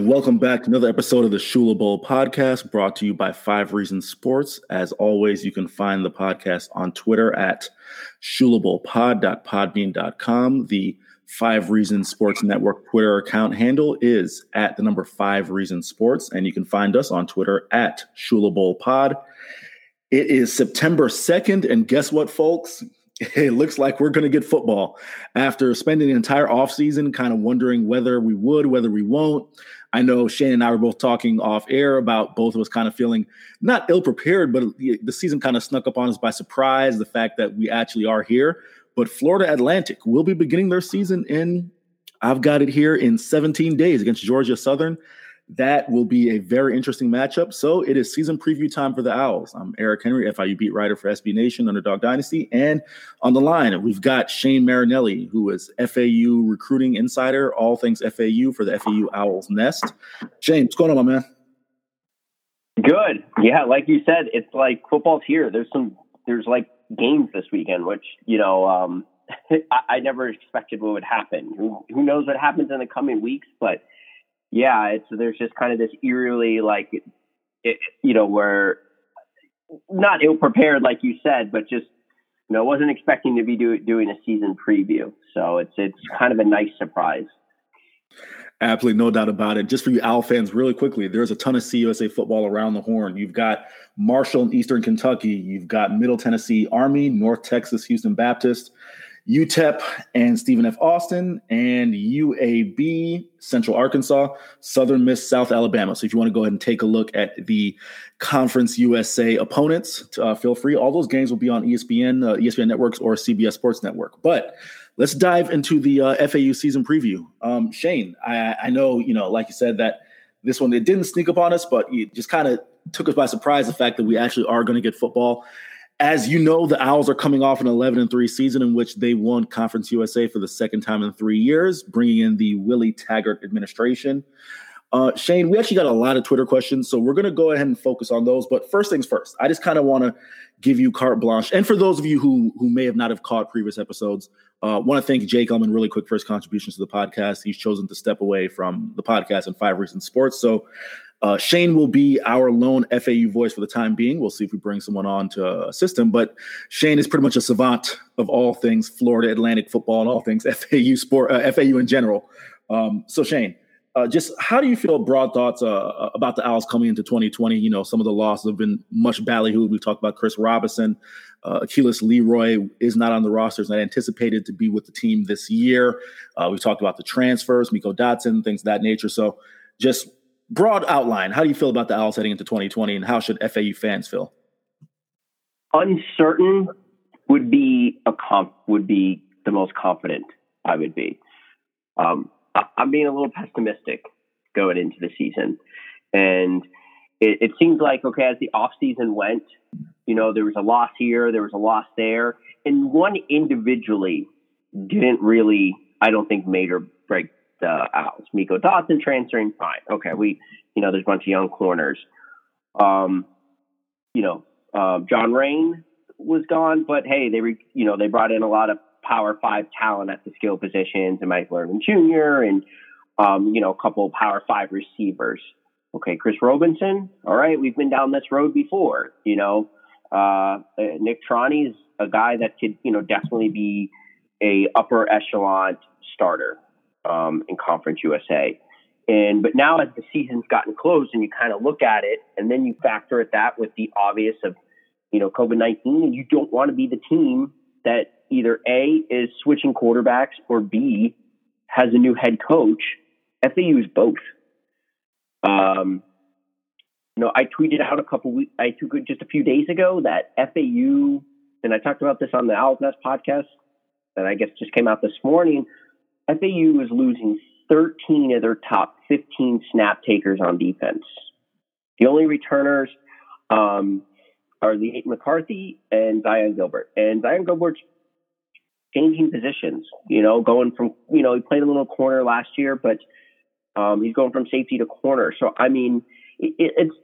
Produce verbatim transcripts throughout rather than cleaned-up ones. and welcome back to another episode of the Shula Bowl podcast, brought to you by Five Reasons Sports. As always, you can find the podcast on Twitter at shula bowl pod dot podbean dot com. The Five Reasons Sports Network Twitter account handle is at the number Five Reasons Sports, and you can find us on Twitter at Shula Bowl Pod. It is September second, and guess what, folks? It looks like we're going to get football. After spending the entire offseason kind of wondering whether we would, whether we won't, I know Shane and I were both talking off air about both of us kind of feeling not ill-prepared, but the season kind of snuck up on us by surprise, the fact that we actually are here. But Florida Atlantic will be beginning their season in, I've got it here, in seventeen days against Georgia Southern. That will be a very interesting matchup. So it is season preview time for the Owls. I'm Eric Henry, F I U beat writer for S B Nation, Underdog Dynasty. And on the line, we've got Shane Marinelli, who is F A U recruiting insider, all things F A U for the F A U Owls Nest. Shane, what's going on, my man? Good. Yeah, like you said, it's like football's here. There's some, there's like games this weekend, which, you know, um, I, I never expected what would happen. Who, who knows what happens in the coming weeks, but yeah, it's, there's just kind of this eerily, like, it, it, you know, we're not ill-prepared, like you said, but just, you know, wasn't expecting to be do, doing a season preview. So it's it's kind of a nice surprise. Absolutely, no doubt about it. Just for you Owl fans, really quickly, there's a ton of C U S A football around the horn. You've got Marshall and Eastern Kentucky. You've got Middle Tennessee, Army, North Texas, Houston Baptist, U T E P and Stephen F. Austin, and U A B, Central Arkansas, Southern Miss, South Alabama. So if you want to go ahead and take a look at the Conference U S A opponents, uh, feel free. All those games will be on E S P N, uh, E S P N Networks, or C B S Sports Network. But let's dive into the uh, F A U season preview. Um, Shane, I, I know, you know, like you said, that this one, it didn't sneak up on us, but it just kind of took us by surprise, the fact that we actually are going to get football. As you know, the Owls are coming off an eleven and three season in which they won Conference U S A for the second time in three years, bringing in the Willie Taggart administration. Uh, Shane, we actually got a lot of Twitter questions, so we're going to go ahead and focus on those. But first things first, I just kind of want to give you carte blanche. And for those of you who who may have not have caught previous episodes, I uh, want to thank Jake Elman really quick for his contributions to the podcast. He's chosen to step away from the podcast and Five Reasons Sports. So Uh, Shane will be our lone F A U voice for the time being. We'll see if we bring someone on to assist him. But Shane is pretty much a savant of all things Florida Atlantic football and all things F A U sport, uh, F A U in general. Um, so Shane, uh, just how do you feel? Broad thoughts uh, about the Owls coming into twenty twenty? You know, some of the losses have been much ballyhooed. We've talked about Chris Robinson. Uh, Achilles Leroy is not on the roster. It's not anticipated to be with the team this year. Uh, we've talked about the transfers, Miko Dotson, things of that nature. So just broad outline, how do you feel about the Owls heading into twenty twenty, and how should F A U fans feel? Uncertain would be a comp, would be the most confident I would be. Um, I, I'm being a little pessimistic going into the season. And it, it seems like, okay, as the offseason went, you know, there was a loss here, there was a loss there. And one individually didn't really, I don't think, made or break the Owls. Miko Dotson transferring, fine. Okay, we, you know, there's a bunch of young corners. Um, you know, uh, John Rain was gone, but hey, they, re, you know, they brought in a lot of Power Five talent at the skill positions, and Mike Lerman Junior and, um, you know, a couple of Power Five receivers. Okay, Chris Robinson. All right, we've been down this road before. You know, uh, Nick Trani's a guy that could, you know, definitely be a upper echelon starter Um, in Conference U S A. And but now as the season's gotten closed and you kind of look at it, and then you factor at that with the obvious of, you know, covid nineteen, and you don't want to be the team that either A, is switching quarterbacks, or B, has a new head coach. F A U is both. Um, you know, I tweeted out a couple weeks, I took it just a few days ago, that F A U, and I talked about this on the Owls Nest podcast that I guess just came out this morning, F A U is losing thirteen of their top fifteen snap takers on defense. The only returners um, are Leighton McCarthy and Zion Gilbert. And Zion Gilbert's changing positions, you know, going from, you know, he played a little corner last year, but um, he's going from safety to corner. So, I mean, it, it's,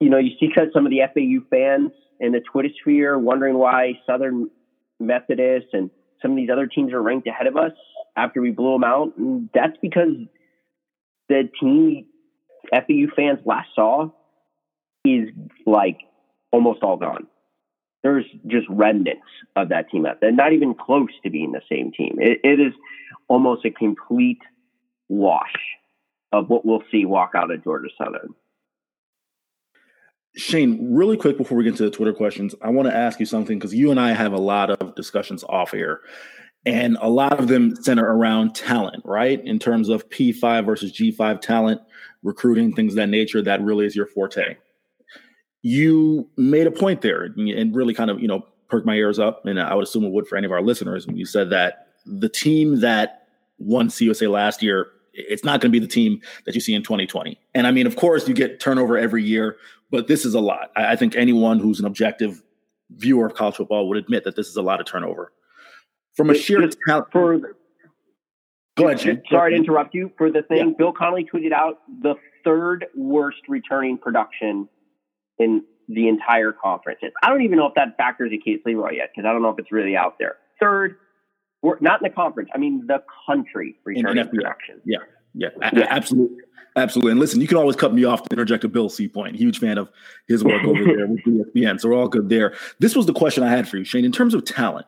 you know, you see some of the F A U fans in the Twitter sphere wondering why Southern Methodist and some of these other teams are ranked ahead of us after we blew them out. And that's because the team F A U fans last saw is like almost all gone. There's just remnants of that team out there. Not even close to being the same team. It, it is almost a complete wash of what we'll see walk out of Georgia Southern. Shane, really quick before we get to the Twitter questions, I want to ask you something because you and I have a lot of discussions off air, and a lot of them center around talent, right? In terms of P five versus G five talent, recruiting, things of that nature, that really is your forte. You made a point there and really kind of, you know, perked my ears up, and I would assume it would for any of our listeners when you said that the team that won C U S A last year, it's not going to be the team that you see in twenty twenty. And I mean, of course, you get turnover every year, but this is a lot. I think anyone who's an objective viewer of college football would admit that this is a lot of turnover. From a it's sheer talent. For the, Go ahead, Jim. Sorry to interrupt you. For the thing, yeah. Bill Connolly tweeted out the third worst returning production in the entire conference. I don't even know if that factors in Keith Leroy yet, because I don't know if it's really out there. Third, we're not in the conference. I mean, the country returning production. Yeah, yeah, yeah, absolutely. Absolutely. And listen, you can always cut me off to interject a Bill C. Point. Huge fan of his work over there with E S P N. So we're all good there. This was the question I had for you, Shane. In terms of talent,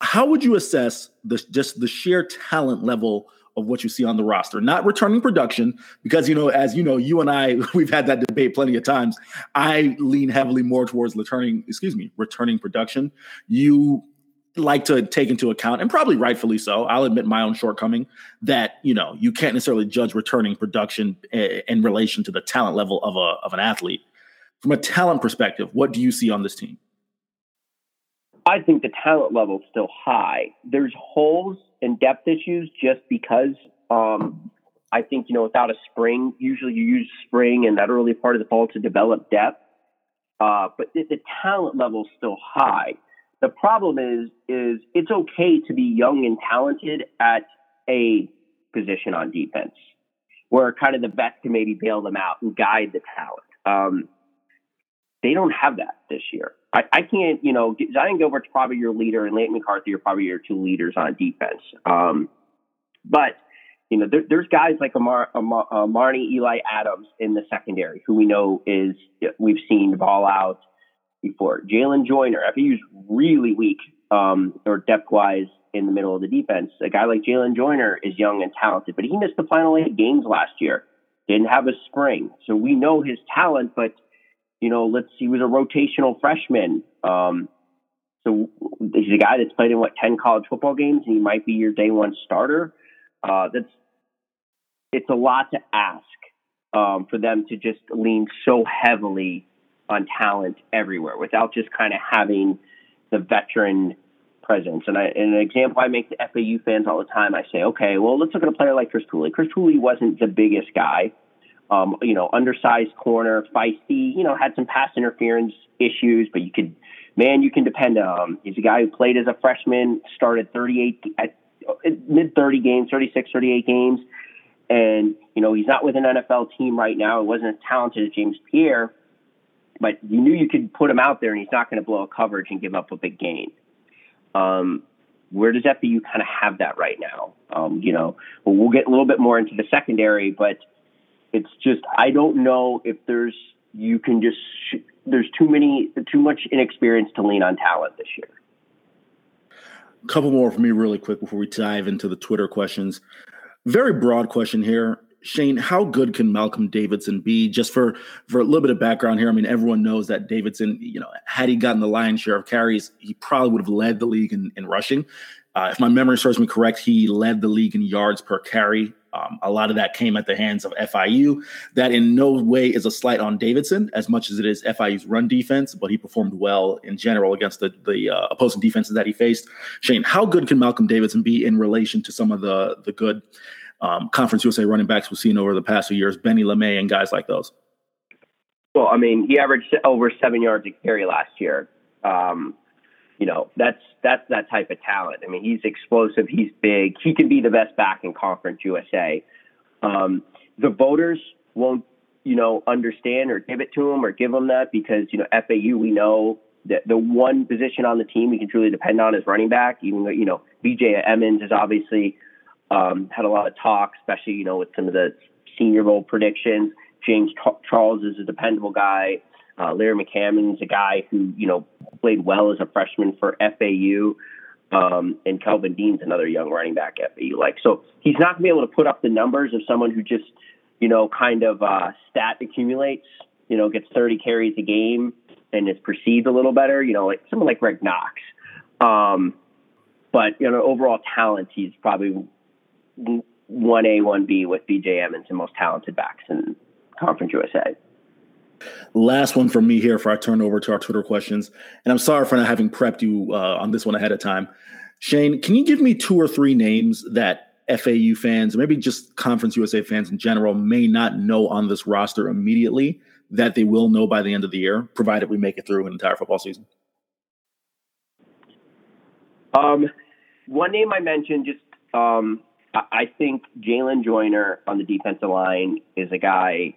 how would you assess the, just the sheer talent level of what you see on the roster? Not returning production, because, you know, as you know, you and I, we've had that debate plenty of times. I lean heavily more towards returning, excuse me, returning production. You like to take into account, and probably rightfully so, I'll admit my own shortcoming, that, you know, you can't necessarily judge returning production in relation to the talent level of a of an athlete. From a talent perspective, what do you see on this team? I think the talent level is still high. There's holes and depth issues just because um, I think, you know, without a spring, usually you use spring and that early part of the fall to develop depth. Uh, but the, the talent level is still high. The problem is, is it's okay to be young and talented at a position on defense where kind of the vets can maybe bail them out and guide the talent. Um, they don't have that this year. I, I can't, you know, Zion Gilbert's probably your leader and Leighton McCarthy are probably your two leaders on defense. Um, but, you know, there, there's guys like Amar, Amar, Amarni Eli Adams in the secondary, who we know is, we've seen ball out before. Jalen Joyner, F A U's really weak um, or depth-wise in the middle of the defense. A guy like Jalen Joyner is young and talented, but he missed the final eight games last year. Didn't have a spring. So we know his talent, but, you know, let's see, he was a rotational freshman. Um, so he's a guy that's played in, what, ten college football games, and he might be your day one starter. Uh, that's it's a lot to ask um, for them to just lean so heavily on talent everywhere without just kind of having the veteran presence. And, I, and an example I make to F A U fans all the time, I say, okay, well, let's look at a player like Chris Cooley. Chris Cooley wasn't the biggest guy, um, you know, undersized corner, feisty, you know, had some pass interference issues, but you could, man, you can depend on him. He's a guy who played as a freshman, started thirty-eight, at mid thirty games, thirty-six, thirty-eight games. And, you know, he's not with an N F L team right now. It wasn't as talented as James Pierre, but you knew you could put him out there and he's not going to blow a coverage and give up a big gain. Um, where does F A U kind of have that right now? Um, you know, well, we'll get a little bit more into the secondary, but it's just, I don't know if there's, you can just, there's too many, too much inexperience to lean on talent this year. A couple more for me really quick before we dive into the Twitter questions. Very broad question here. Shane, how good can Malcolm Davidson be? Just for, for a little bit of background here, I mean, everyone knows that Davidson, you know, had he gotten the lion's share of carries, he probably would have led the league in, in rushing. Uh, if my memory serves me correct, he led the league in yards per carry. Um, a lot of that came at the hands of F I U. That in no way is a slight on Davidson as much as it is F I U's run defense, but he performed well in general against the, the uh, opposing defenses that he faced. Shane, how good can Malcolm Davidson be in relation to some of the, the good Um, Conference U S A running backs we've seen over the past few years, Benny LeMay and guys like those? Well, I mean, he averaged over seven yards a carry last year. Um, you know, that's that's that type of talent. I mean, he's explosive. He's big. He can be the best back in Conference U S A. Um, the voters won't, you know, understand or give it to him or give him that because, you know, F A U, we know that the one position on the team we can truly depend on is running back. Even though, you know, B J Emmons is obviously – Um, had a lot of talk, especially, you know, with some of the sixteen-year-old predictions. James Charles is a dependable guy. Uh, Larry McCammon's a guy who, you know, played well as a freshman for F A U. Um, and Kelvin Dean's another young running back at F A U. Like, so he's not going to be able to put up the numbers of someone who just, you know, kind of uh, stat accumulates, you know, gets thirty carries a game and is perceived a little better, you know, like someone like Greg Knox. Um, but, you know, overall talent, he's probably one A, one B with B J Emmons and most talented backs in Conference U S A. Last one from me here for our turnover to our Twitter questions. And I'm sorry for not having prepped you uh, on this one ahead of time. Shane, can you give me two or three names that F A U fans, maybe just Conference U S A fans in general, may not know on this roster immediately that they will know by the end of the year, provided we make it through an entire football season? Um, one name I mentioned, just um, I think Jalen Joyner on the defensive line is a guy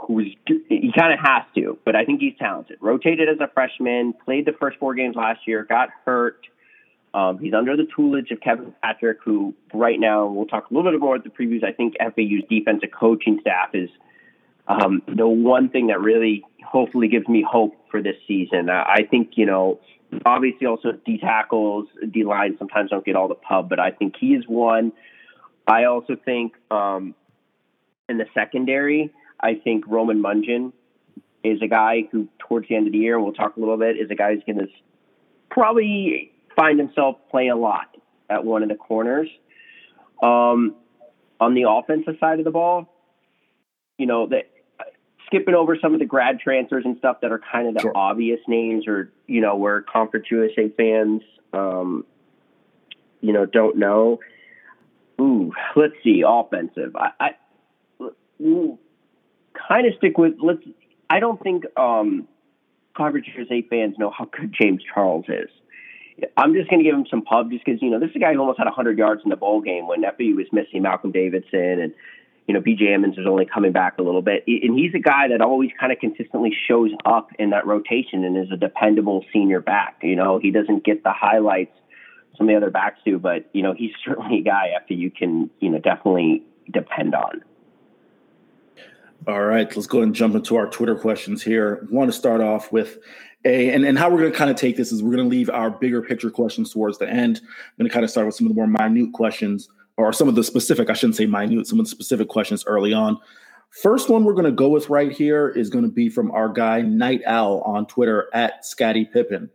who's, he kind of has to, but I think he's talented. Rotated as a freshman, played the first four games last year, got hurt. Um, he's under the tutelage of Kevin Patrick, who right now, we'll talk a little bit more at the previews. I think F A U's defensive coaching staff is um, the one thing that really hopefully gives me hope for this season. I think, you know, obviously also D tackles, D line sometimes don't get all the pub, but I think he is one. I also think um, in the secondary, I think Roman Mungin is a guy who, towards the end of the year, we'll talk a little bit, is a guy who's going to probably find himself play a lot at one of the corners. Um, on the offensive side of the ball, you know, that skipping over some of the grad transfers and stuff that are kind of the sure. obvious names, or, you know, where Conference U S A fans, um, you know, don't know. Ooh, let's see, offensive. I, I ooh. Kind of stick with let's. I don't think um, Conference U S A fans know how good James Charles is. I'm just going to give him some pub just because, you know, this is a guy who almost had one hundred yards in the bowl game when F A U was missing Malcolm Davidson, and, you know, B J Emmons is only coming back a little bit. And he's a guy that always kind of consistently shows up in that rotation and is a dependable senior back. You know, he doesn't get the highlights some of the other backs do, but, you know, he's certainly a guy F A U can, you know, definitely depend on. All right, let's go ahead and jump into our Twitter questions here. I want to start off with a, and, and how we're going to kind of take this is we're going to leave our bigger picture questions towards the end. I'm going to kind of start with some of the more minute questions, or some of the specific, I shouldn't say minute, some of the specific questions early on. First one we're going to go with right here is going to be from our guy Night Owl on Twitter at Scatty Pippen.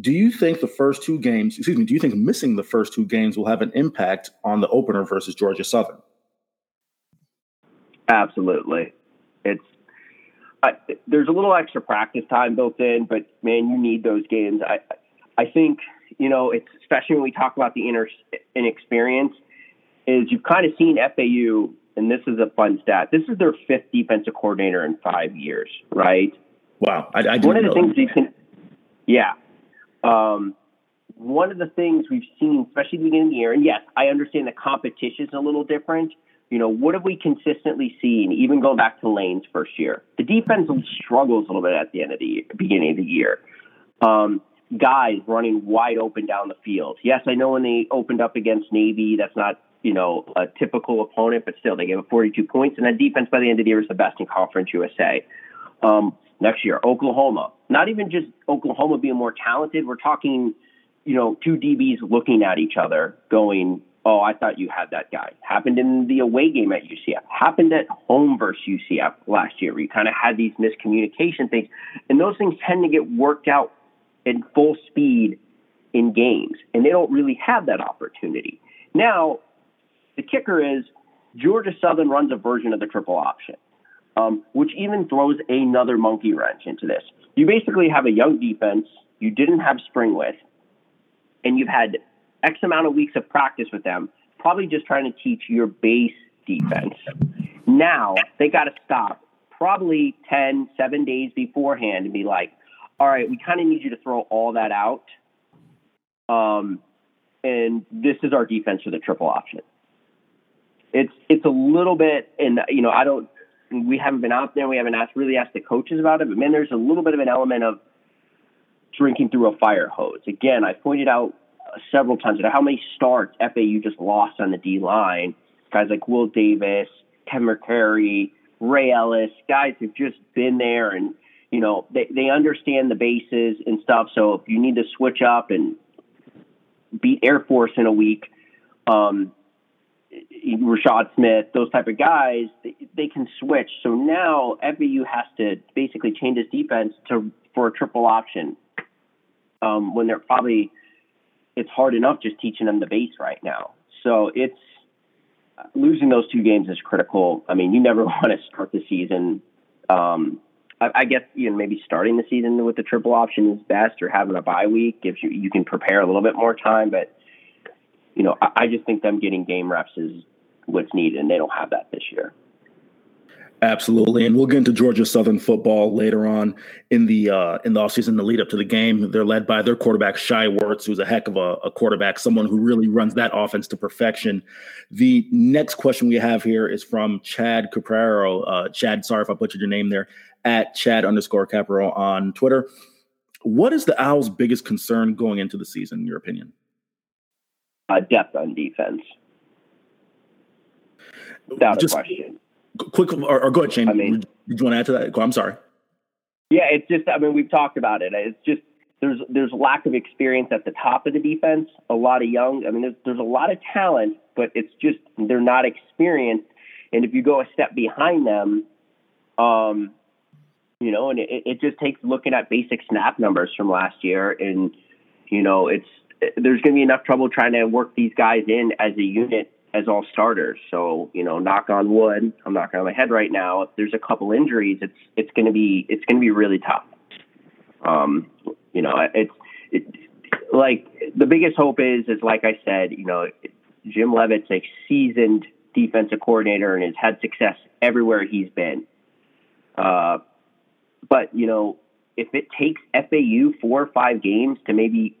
Do you think the first two games, excuse me, do you think missing the first two games will have an impact on the opener versus Georgia Southern? Absolutely. It's I, there's a little extra practice time built in, but man, you need those games. I I think, you know, it's especially when we talk about the inner inexperience is you've kind of seen F A U, and this is a fun stat. This is their fifth defensive coordinator in five years, right? Wow. I, I didn't one of the know things that. you can, yeah. Um, one of the things we've seen, especially at the beginning of the year, and yes, I understand the competition is a little different. You know, what have we consistently seen, even going back to Lane's first year? The defense struggles a little bit at the end of the year, beginning of the year. Um, guys running wide open down the field. Yes, I know when they opened up against Navy, that's not, you know, a typical opponent, but still they gave up forty-two points. And that defense by the end of the year is the best in Conference U S A. Um, next year, Oklahoma. Not even just Oklahoma being more talented. We're talking, you know, two D Bs looking at each other going, oh, I thought you had that guy. Happened in the away game at U C F. Happened at home versus U C F last year, where you kind of had these miscommunication things. And those things tend to get worked out at full speed in games. And they don't really have that opportunity. Now, the kicker is Georgia Southern runs a version of the triple option, um, which even throws another monkey wrench into this. You basically have a young defense you didn't have spring with, and you've had X amount of weeks of practice with them, probably just trying to teach your base defense. Now they got to stop probably ten, seven days beforehand and be like, all right, we kind of need you to throw all that out. Um, and this is our defense for the triple option. It's, it's a little bit, and you know, I don't, we haven't been out there. We haven't asked, really asked the coaches about it, but man, there's a little bit of an element of drinking through a fire hose. Again, I pointed out several times, how many starts F A U just lost on the D line. Guys like Will Davis, Kevin McCrary, Ray Ellis, guys who've just been there and, you know, they, they understand the bases and stuff. So if you need to switch up and beat Air Force in a week, um, Rashad Smith, those type of guys, they, they can switch. So now F A U has to basically change its defense to for a triple option um, when they're probably – it's hard enough just teaching them the base right now. So it's – losing those two games is critical. I mean, you never want to start the season um, – I guess, you know, maybe starting the season with the triple option is best, or having a bye week gives you, you can prepare a little bit more time. But, you know, I, I just think them getting game reps is what's needed, and they don't have that this year. Absolutely. And we'll get into Georgia Southern football later on in the uh, in the offseason, the lead up to the game. They're led by their quarterback, Shai Wertz, who's a heck of a, a quarterback, someone who really runs that offense to perfection. The next question we have here is from Chad Capraro. Uh, Chad, sorry if I butchered your name there, at Chad underscore Capraro on Twitter. What is the Owls' biggest concern going into the season, in your opinion? Uh, depth on defense. Without Just, a question. Quick, or, or go ahead, Shane. I mean, did you want to add to that? I'm sorry. Yeah, it's just, I mean, we've talked about it. It's just, there's there's lack of experience at the top of the defense, a lot of young, I mean, there's, there's a lot of talent, but it's just, they're not experienced. And if you go a step behind them, um, you know, and it, it just takes looking at basic snap numbers from last year. And, you know, it's, there's going to be enough trouble trying to work these guys in as a unit, as all starters. So, you know, knock on wood, I'm knocking on my head right now. If there's a couple injuries, it's, it's going to be, it's going to be really tough. Um, you know, it's it, like the biggest hope is, is like I said, you know, Jim Leavitt's a seasoned defensive coordinator and has had success everywhere he's been. Uh, but you know, if it takes F A U four or five games to maybe,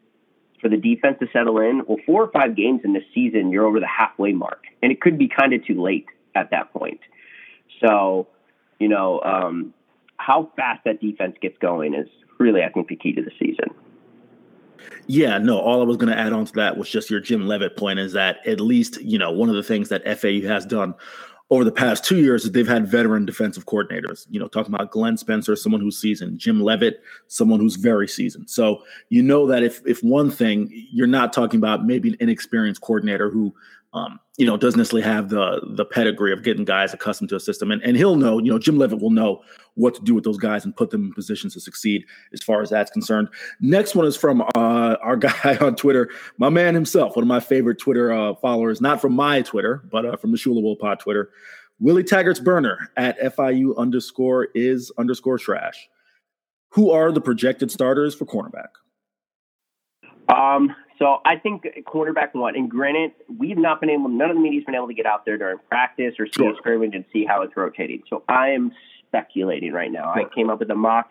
for the defense to settle in, well, four or five games in the season, you're over the halfway mark. And it could be kind of too late at that point. So, you know, um, how fast that defense gets going is really, I think, the key to the season. Yeah, no, all I was going to add on to that was just your Jim Leavitt point is that at least, you know, one of the things that F A U has done over the past two years, they've had veteran defensive coordinators, you know, talking about Glenn Spencer, someone who's seasoned, Jim Leavitt, someone who's very seasoned. So, you know, that if if one thing, you're not talking about maybe an inexperienced coordinator who, um, you know, doesn't necessarily have the the pedigree of getting guys accustomed to a system. And, and he'll know, you know, Jim Leavitt will know what to do with those guys and put them in positions to succeed as far as that's concerned. Next one is from uh, our guy on Twitter, my man himself, one of my favorite Twitter uh, followers, not from my Twitter, but uh, from the Shula Bowl pod Twitter. Willie Taggart's burner at F I U underscore is underscore trash. Who are the projected starters for cornerback? Um, so I think cornerback one, and granted, we've not been able, none of the media's been able to get out there during practice or see sure. a scrimmage and see how it's rotating. So I am speculating right now. Sure. I came up with a mock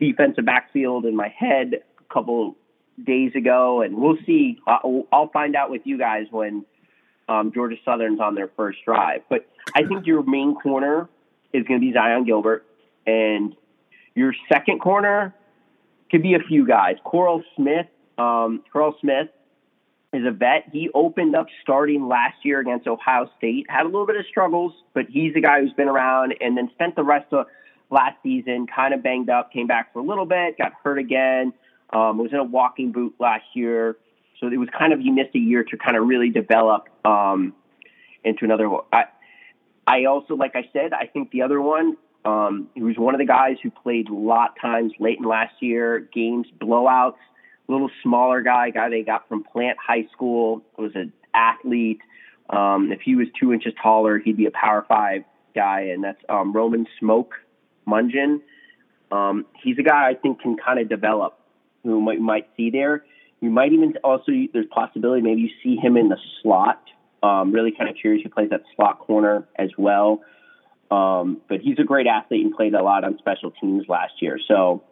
defensive backfield in my head a couple days ago, and we'll see. I'll, I'll find out with you guys when um, Georgia Southern's on their first drive. But I think your main corner is going to be Zion Gilbert, and your second corner could be a few guys. Coral Smith. Um, Coral Smith is a vet. He opened up starting last year against Ohio State, had a little bit of struggles, but he's the guy who's been around and then spent the rest of last season kind of banged up, came back for a little bit, got hurt again, um, was in a walking boot last year. So it was kind of, he missed a year to kind of really develop um, into another one. I, I also, like I said, I think the other one, um, he was one of the guys who played a lot times late in last year, games, blowouts, little smaller guy, guy they got from Plant High School, was an athlete. Um, if he was two inches taller, he'd be a Power Five guy, and that's um, Roman Smoke Mungin. Um, he's a guy I think can kind of develop, who might, might see there. You might even also, there's possibility maybe you see him in the slot. Um, really kind of curious who plays that slot corner as well. Um, but he's a great athlete and played a lot on special teams last year. So,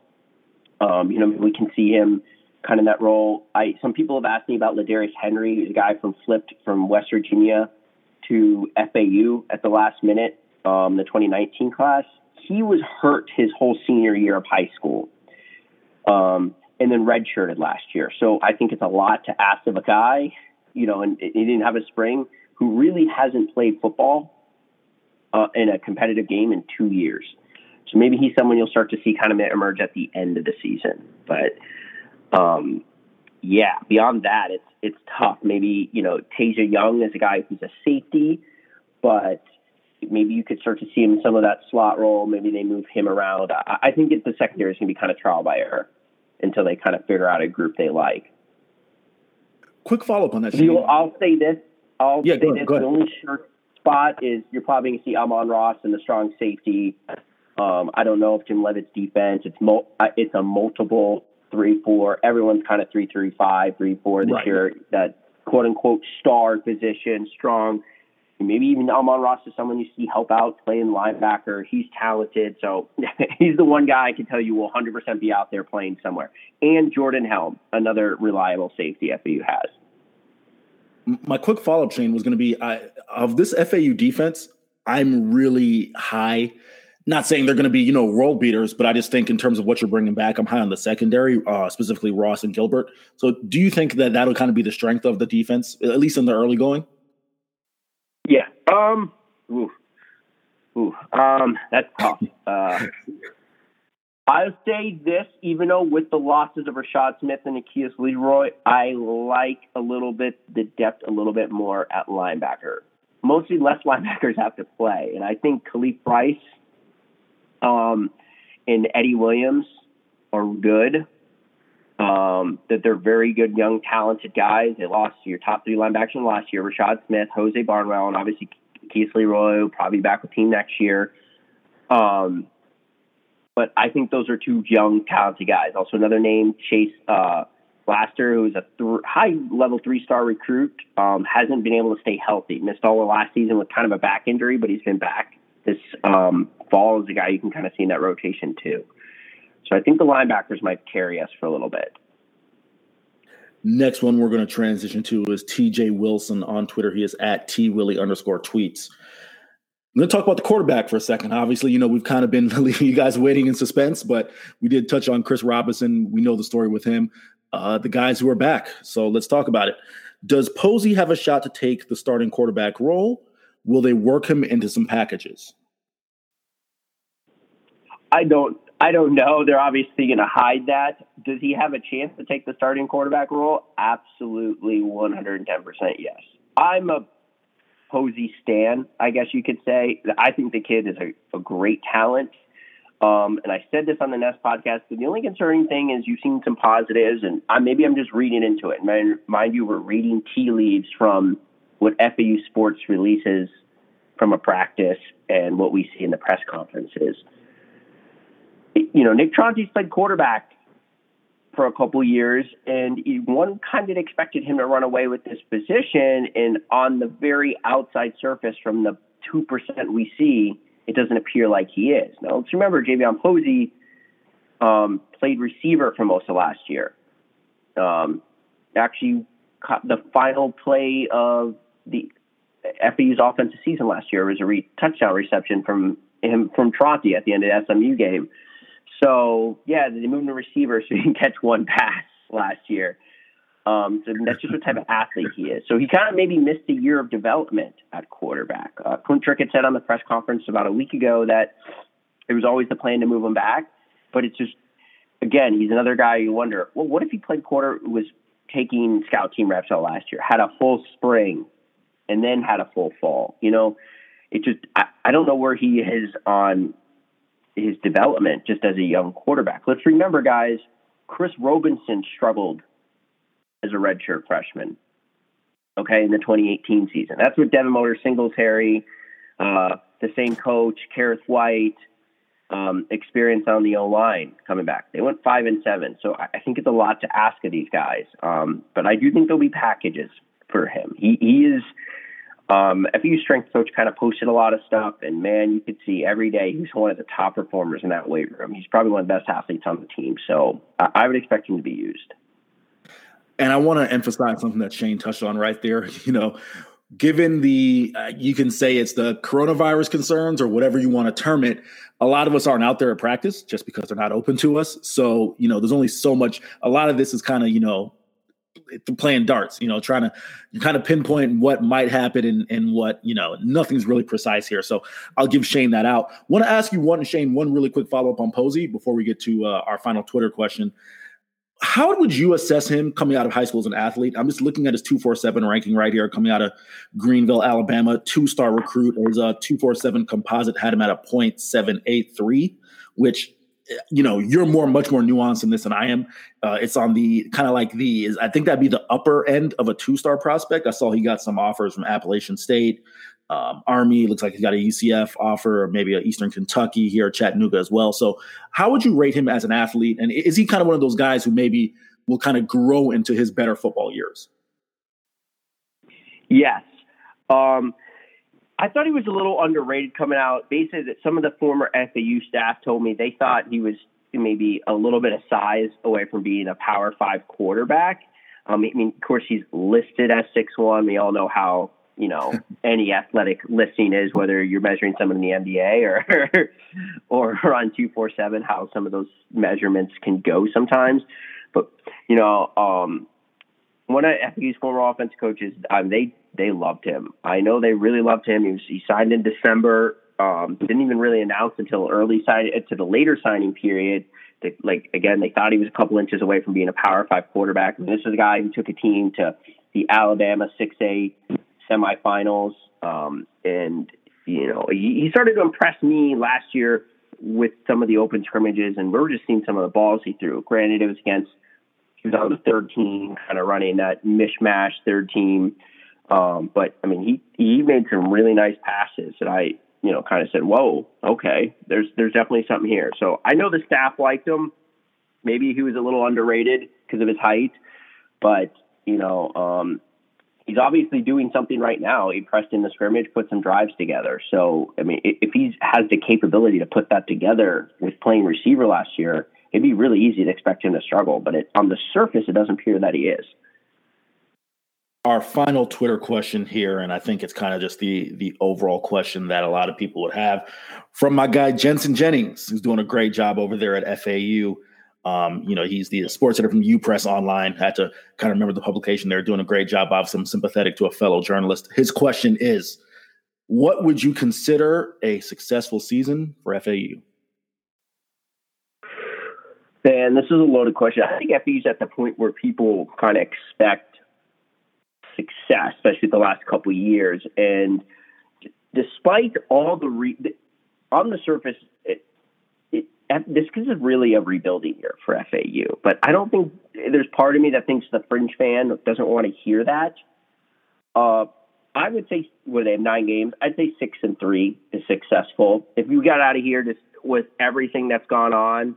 um, you know, we can see him kind of that role. I, some people have asked me about Ladarius Henry, who's a guy from flipped from West Virginia to F A U at the last minute, um, the twenty nineteen class. He was hurt his whole senior year of high school, um, and then redshirted last year. So I think it's a lot to ask of a guy, you know, and he didn't have a spring, who really hasn't played football uh, in a competitive game in two years. So maybe he's someone you'll start to see kind of emerge at the end of the season. But, um, yeah, beyond that, it's it's tough. Maybe, you know, Tasia Young is a guy who's a safety, but maybe you could start to see him in some of that slot role. Maybe they move him around. I, I think it, the secondary is going to be kind of trial by error until they kind of figure out a group they like. Quick follow-up on that. You, I'll say this. I'll yeah, say go this. Go the only sure spot is you're probably going to see Amon Ross in the strong safety. Um, I don't know if Jim Leavitt's defense, it's mul- it's a multiple three four. Everyone's kind of three three five, three four this right. year. That quote-unquote star position, strong. Maybe even Amon Ross is someone you see help out playing linebacker. He's talented, so he's the one guy I can tell you will one hundred percent be out there playing somewhere. And Jordan Helm, another reliable safety F A U has. My quick follow-up, Shane, was going to be, I, of this F A U defense, I'm really high. Not saying they're going to be, you know, world beaters, but I just think in terms of what you're bringing back, I'm high on the secondary, uh, specifically Ross and Gilbert. So do you think that that'll kind of be the strength of the defense, at least in the early going? Yeah. Um, ooh, ooh, um, that's tough. Uh, I'll say this, even though with the losses of Rashad Smith and Akias Leroy, I like a little bit the depth a little bit more at linebacker. Mostly less linebackers have to play. And I think Khalif Price um, and Eddie Williams are good. Um, that they're very good, young, talented guys. They lost your top three linebackers last year, Rashad Smith, Jose Barnwell, and obviously Keith Leroy, probably back with team next year. Um, but I think those are two young, talented guys. Also another name, Chase uh, Laster, who's a th- high-level three-star recruit, um, hasn't been able to stay healthy. Missed all of last season with kind of a back injury, but he's been back this um, fall as a guy you can kind of see in that rotation too. So I think the linebackers might carry us for a little bit. Next one we're going to transition to is T J Wilson on Twitter. He is at TWilly underscore tweets. I'm going to talk about the quarterback for a second. Obviously, you know, we've kind of been leaving you guys waiting in suspense, but we did touch on Chris Robinson. We know the story with him, uh, the guys who are back. So let's talk about it. Does Posey have a shot to take the starting quarterback role? Will they work him into some packages? I don't. I don't know. They're obviously going to hide that. Does he have a chance to take the starting quarterback role? Absolutely, one hundred ten percent yes. I'm a Posey stan, I guess you could say. I think the kid is a, a great talent. Um, and I said this on the Nest podcast, but the only concerning thing is you've seen some positives, and I, maybe I'm just reading into it. Mind, mind you, we're reading tea leaves from what F A U Sports releases from a practice and what we see in the press conferences. You know, Nick Tronti's played quarterback for a couple years, and one kind of expected him to run away with this position, and on the very outside surface from the two percent we see, it doesn't appear like he is. Now, let's remember, Javion Posey um, played receiver for most of last year. Um, actually, the final play of the F A U's offensive season last year was a re- touchdown reception from him from Tronti at the end of the S M U game. So, yeah, they moved to receiver so he can catch one pass last year. Um, so that's just what type of athlete he is. So he kind of maybe missed a year of development at quarterback. Uh, Clint Trickett said on the press conference about a week ago that it was always the plan to move him back. But it's just, again, he's another guy you wonder, well, what if he played quarter, was taking scout team reps out last year, had a full spring, and then had a full fall? You know, it just I, I don't know where he is on – his development just as a young quarterback. Let's remember, guys, Chris Robinson struggled as a redshirt freshman, okay, in the twenty eighteen season. That's what Devin Motor, Singletary, uh, the same coach, Kareth White, um, experience on the O-line coming back. They went five and seven, so I think it's a lot to ask of these guys. Um, but I do think there'll be packages for him. He, he is... Um, F A U strength coach kind of posted a lot of stuff, and man, you could see every day he's one of the top performers in that weight room. He's probably one of the best athletes on the team, so I, I would expect him to be used. And I want to emphasize something that Shane touched on right there. You know, given the uh, you can say it's the coronavirus concerns or whatever you want to term it, a lot of us aren't out there at practice just because they're not open to us. So you know, there's only so much. A lot of this is kind of you know. playing darts, you know, trying to kind of pinpoint what might happen and, and what, you know, nothing's really precise here. So I'll give Shane that out. Want to ask you one, Shane, one really quick follow-up on Posey before we get to uh, our final Twitter question. How would you assess him coming out of high school as an athlete? I'm just looking at his two forty-seven ranking right here, coming out of Greenville, Alabama, two-star recruit. His uh, two forty-seven composite had him at a point seven eight three, which, you know, you're more, much more nuanced in this than I am. Uh, it's on the kind of like the, I think that'd be the upper end of a two-star prospect. I saw he got some offers from Appalachian State, um, Army. Looks like he got a U C F offer, or maybe a Eastern Kentucky here at Chattanooga as well. So how would you rate him as an athlete? And is he kind of one of those guys who maybe will kind of grow into his better football years? Yes. Um, I thought he was a little underrated coming out. Basically, that some of the former F A U staff told me they thought he was maybe a little bit of size away from being a Power Five quarterback. Um, I mean, of course, he's listed as six one. We all know how, you know, any athletic listing is, whether you're measuring someone in the N B A or or on two forty-seven, how some of those measurements can go sometimes. But, you know, um, one of F A U's former offensive coaches, um, they they loved him. I know they really loved him. He, was, he signed in December. Um, didn't even really announce until early sign to the later signing period. That, like, again, they thought he was a couple inches away from being a Power Five quarterback. And this is a guy who took a team to the Alabama six A semifinals. Um, and, you know, he, he started to impress me last year with some of the open scrimmages, and we were just seeing some of the balls he threw. Granted, it was against, he was on the third team, kind of running that mishmash third team. Um, but, I mean, he, he made some really nice passes that I, you know, kind of said, whoa, okay, there's there's definitely something here. So I know the staff liked him. Maybe he was a little underrated because of his height. But, you know, um, he's obviously doing something right now. He pressed in the scrimmage, put some drives together. So, I mean, if he has the capability to put that together with playing receiver last year, it'd be really easy to expect him to struggle. But it, on the surface, it doesn't appear that he is. Our final Twitter question here, and I think it's kind of just the the overall question that a lot of people would have, from my guy Jensen Jennings, who's doing a great job over there at F A U. Um, you know, he's the sports editor from U Press Online. Had to kind of remember the publication. They're doing a great job. Obviously, I'm sympathetic to a fellow journalist. His question is, what would you consider a successful season for F A U? Man, this is a loaded question. I think F A U's at the point where people kind of expect success, especially the last couple of years. And d- despite all the re- on the surface, it, it, this is really a rebuilding year for F A U. But I don't think there's part of me that thinks the fringe fan doesn't want to hear that. Uh, I would say, well, they have nine games. I'd say six and three is successful. If you got out of here just with everything that's gone on,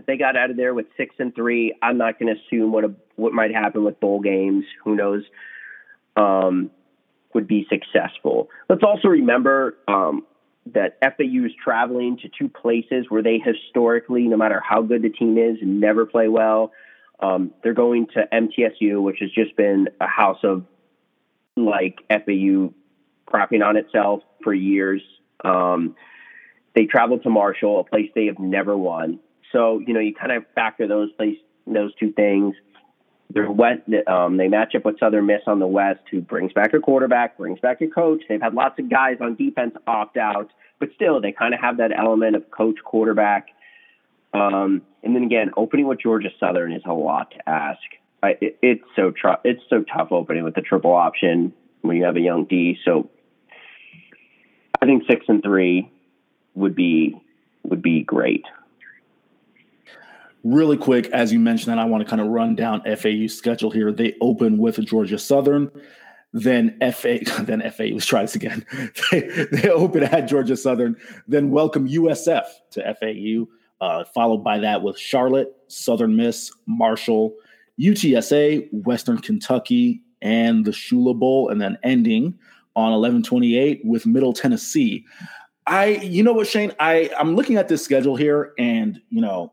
if they got out of there with six and three, I'm not going to assume what a, what might happen with bowl games. Who knows? Um, would be successful. Let's also remember um, that F A U is traveling to two places where they historically, no matter how good the team is, never play well. Um, they're going to M T S U, which has just been a house of, like, F A U crapping on itself for years. Um, they travel to Marshall, a place they have never won. So, you know, you kind of factor those place, those two things. They're wet, um, they match up with Southern Miss on the West, who brings back a quarterback, brings back a coach. They've had lots of guys on defense opt out, but still they kind of have that element of coach quarterback. Um, and then again, opening with Georgia Southern is a lot to ask. I, it, it's so tr- it's so tough opening with the triple option when you have a young D. So I think six and three would be would be great. Really quick, as you mentioned, and I want to kind of run down F A U's schedule here. They open with Georgia Southern, then F A, then F A U, let's try this again. They, they open at Georgia Southern, then welcome U S F to F A U, uh, followed by that with Charlotte, Southern Miss, Marshall, U T S A, Western Kentucky, and the Shula Bowl, and then ending on eleven twenty-eight with Middle Tennessee. I, you know what, Shane, I, I'm looking at this schedule here, and, you know,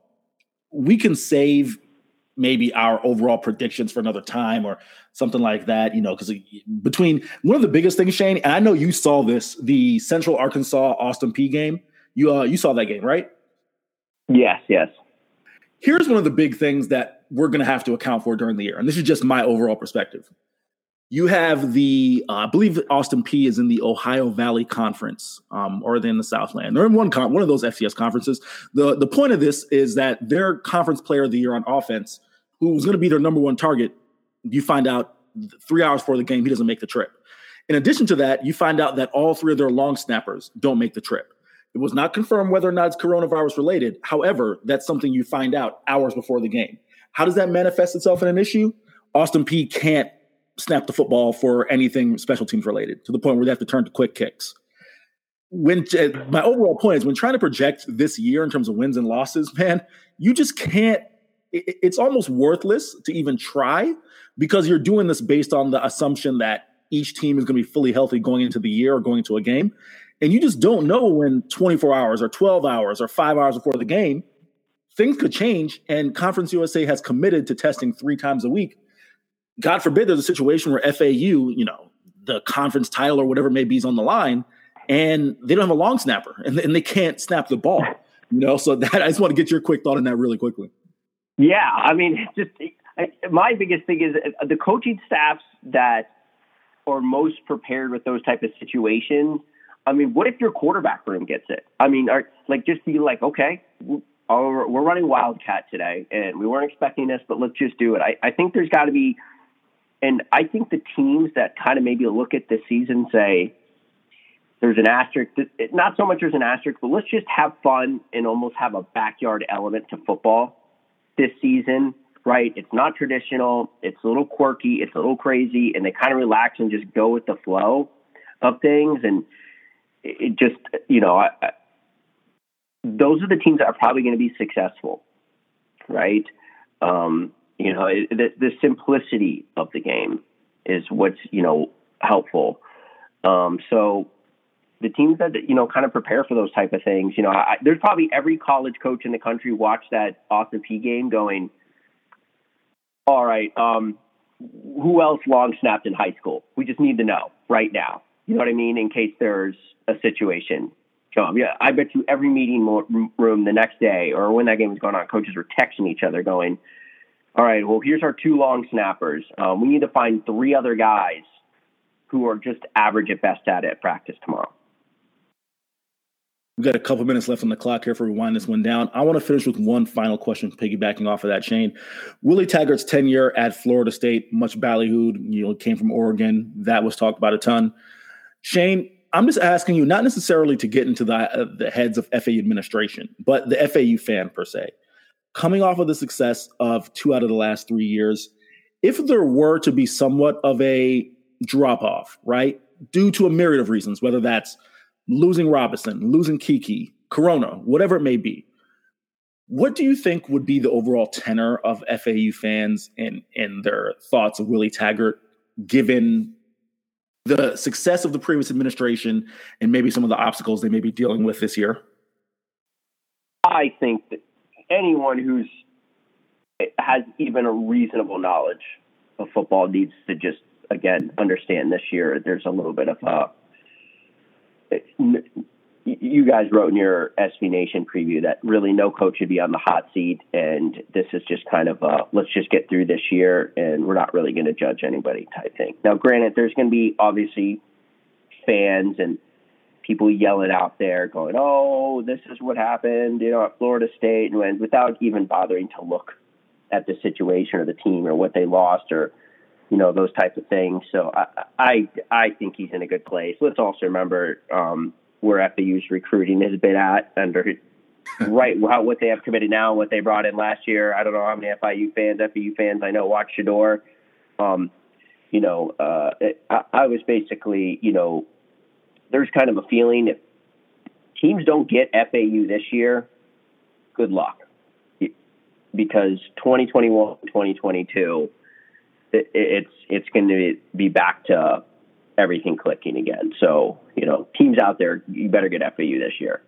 we can save maybe our overall predictions for another time or something like that, you know, because between one of the biggest things, Shane, and I know you saw this, the Central Arkansas Austin Peay game, you, uh, you saw that game, right? Yes. Yes. Here's one of the big things that we're going to have to account for during the year. And this is just my overall perspective. You have the, uh, I believe Austin Peay is in the Ohio Valley Conference, um, or they're in the Southland. They're in one con- one of those F C S conferences. The the point of this is that their conference player of the year on offense, who's going to be their number one target, you find out three hours before the game, he doesn't make the trip. In addition to that, you find out that all three of their long snappers don't make the trip. It was not confirmed whether or not it's coronavirus related. However, that's something you find out hours before the game. How does that manifest itself in an issue? Austin Peay can't snap the football for anything special teams related, to the point where they have to turn to quick kicks. When uh, my overall point is, when trying to project this year in terms of wins and losses, man, you just can't. It, it's almost worthless to even try, because you're doing this based on the assumption that each team is going to be fully healthy going into the year or going into a game. And you just don't know when twenty-four hours or twelve hours or five hours before the game, things could change. And Conference U S A has committed to testing three times a week. God forbid there's a situation where F A U, you know, the conference title or whatever it may be, is on the line, and they don't have a long snapper, and, and they can't snap the ball, you know? So that, I just want to get your quick thought on that really quickly. Yeah. I mean, just my biggest thing is the coaching staffs that are most prepared with those type of situations. I mean, what if your quarterback room gets it? I mean, are, like, just be like, okay, we're running Wildcat today and we weren't expecting this, but let's just do it. I, I think there's got to be, and I think the teams that kind of maybe look at this season say there's an asterisk, not so much there's an asterisk, but let's just have fun and almost have a backyard element to football this season, right? It's not traditional. It's a little quirky. It's a little crazy. And they kind of relax and just go with the flow of things. And it just, you know, I, I, those are the teams that are probably going to be successful, right? Um, you know, it, the, the simplicity of the game is what's, you know, helpful. Um, so the teams that, you know, kind of prepare for those type of things, you know, I, there's probably every college coach in the country watched that Austin Peay game going, all right, um, who else long snapped in high school? We just need to know right now. You know what I mean? In case there's a situation. Um, yeah, I bet you every meeting room the next day or when that game was going on, coaches were texting each other going, all right, well, here's our two long snappers. Um, we need to find three other guys who are just average at best at it at practice tomorrow. We've got a couple minutes left on the clock here before we wind this one down. I want to finish with one final question, piggybacking off of that, Shane. Willie Taggart's tenure at Florida State, much ballyhooed, you know, came from Oregon. That was talked about a ton. Shane, I'm just asking you, not necessarily to get into the, uh, the heads of F A U administration, but the F A U fan per se. Coming off of the success of two out of the last three years, if there were to be somewhat of a drop-off, right, due to a myriad of reasons, whether that's losing Robinson, losing Kiki, Corona, whatever it may be, what do you think would be the overall tenor of F A U fans and, and their thoughts of Willie Taggart, given the success of the previous administration and maybe some of the obstacles they may be dealing with this year? I think that anyone who's has even a reasonable knowledge of football needs to just, again, understand this year there's a little bit of a, you guys wrote in your S B Nation preview that really no coach should be on the hot seat. And this is just kind of a, let's just get through this year and we're not really going to judge anybody type thing. Now, granted, there's going to be obviously fans and people yelling out there going, oh, this is what happened, you know, at Florida State, and without even bothering to look at the situation or the team or what they lost or, you know, those types of things. So I, I, I think he's in a good place. Let's also remember um, where F A U's recruiting has been at under right how, what they have committed now and what they brought in last year. I don't know how many F I U fans, F A U fans I know watch Shador. Um, you know, uh, it, I, I was basically, you know, there's kind of a feeling if teams don't get F A U this year, good luck. Because twenty twenty-one, twenty twenty-two, it's it's going to be back to everything clicking again. So, you know, teams out there, you better get F A U this year.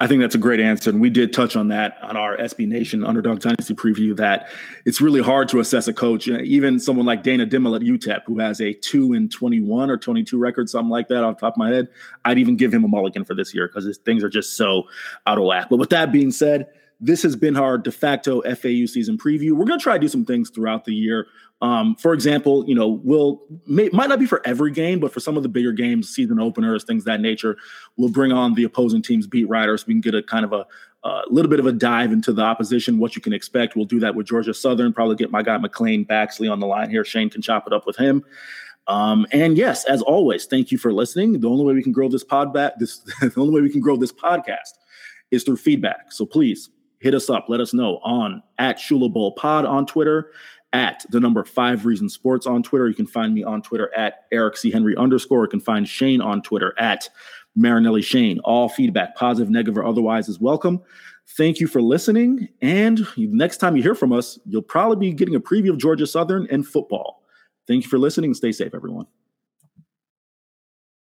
I think that's a great answer. And we did touch on that on our S B Nation Underdog Dynasty preview, that it's really hard to assess a coach. Even someone like Dana Dimmel at U T E P, who has a two and twenty-one or twenty-two record, something like that off the top of my head, I'd even give him a mulligan for this year because things are just so out of whack. But with that being said, this has been our de facto F A U season preview. We're going to try to do some things throughout the year. Um, for example, you know, we'll may, might not be for every game, but for some of the bigger games, season openers, things of that nature, we'll bring on the opposing team's beat writers. So we can get a kind of a uh, little bit of a dive into the opposition, what you can expect. We'll do that with Georgia Southern, probably get my guy McLean Baxley on the line here. Shane can chop it up with him. Um, and yes, as always, thank you for listening. The only way we can grow this pod back, this, the only way we can grow this podcast is through feedback. So please hit us up. Let us know on at Shula Bowl Pod on Twitter, at the number Five Reasons Sports on Twitter. You can find me on Twitter at Eric C Henry underscore. You can find Shane on Twitter at Marinelli Shane. All feedback, positive, negative, or otherwise, is welcome. Thank you for listening. And next time you hear from us, you'll probably be getting a preview of Georgia Southern and football. Thank you for listening. Stay safe, everyone.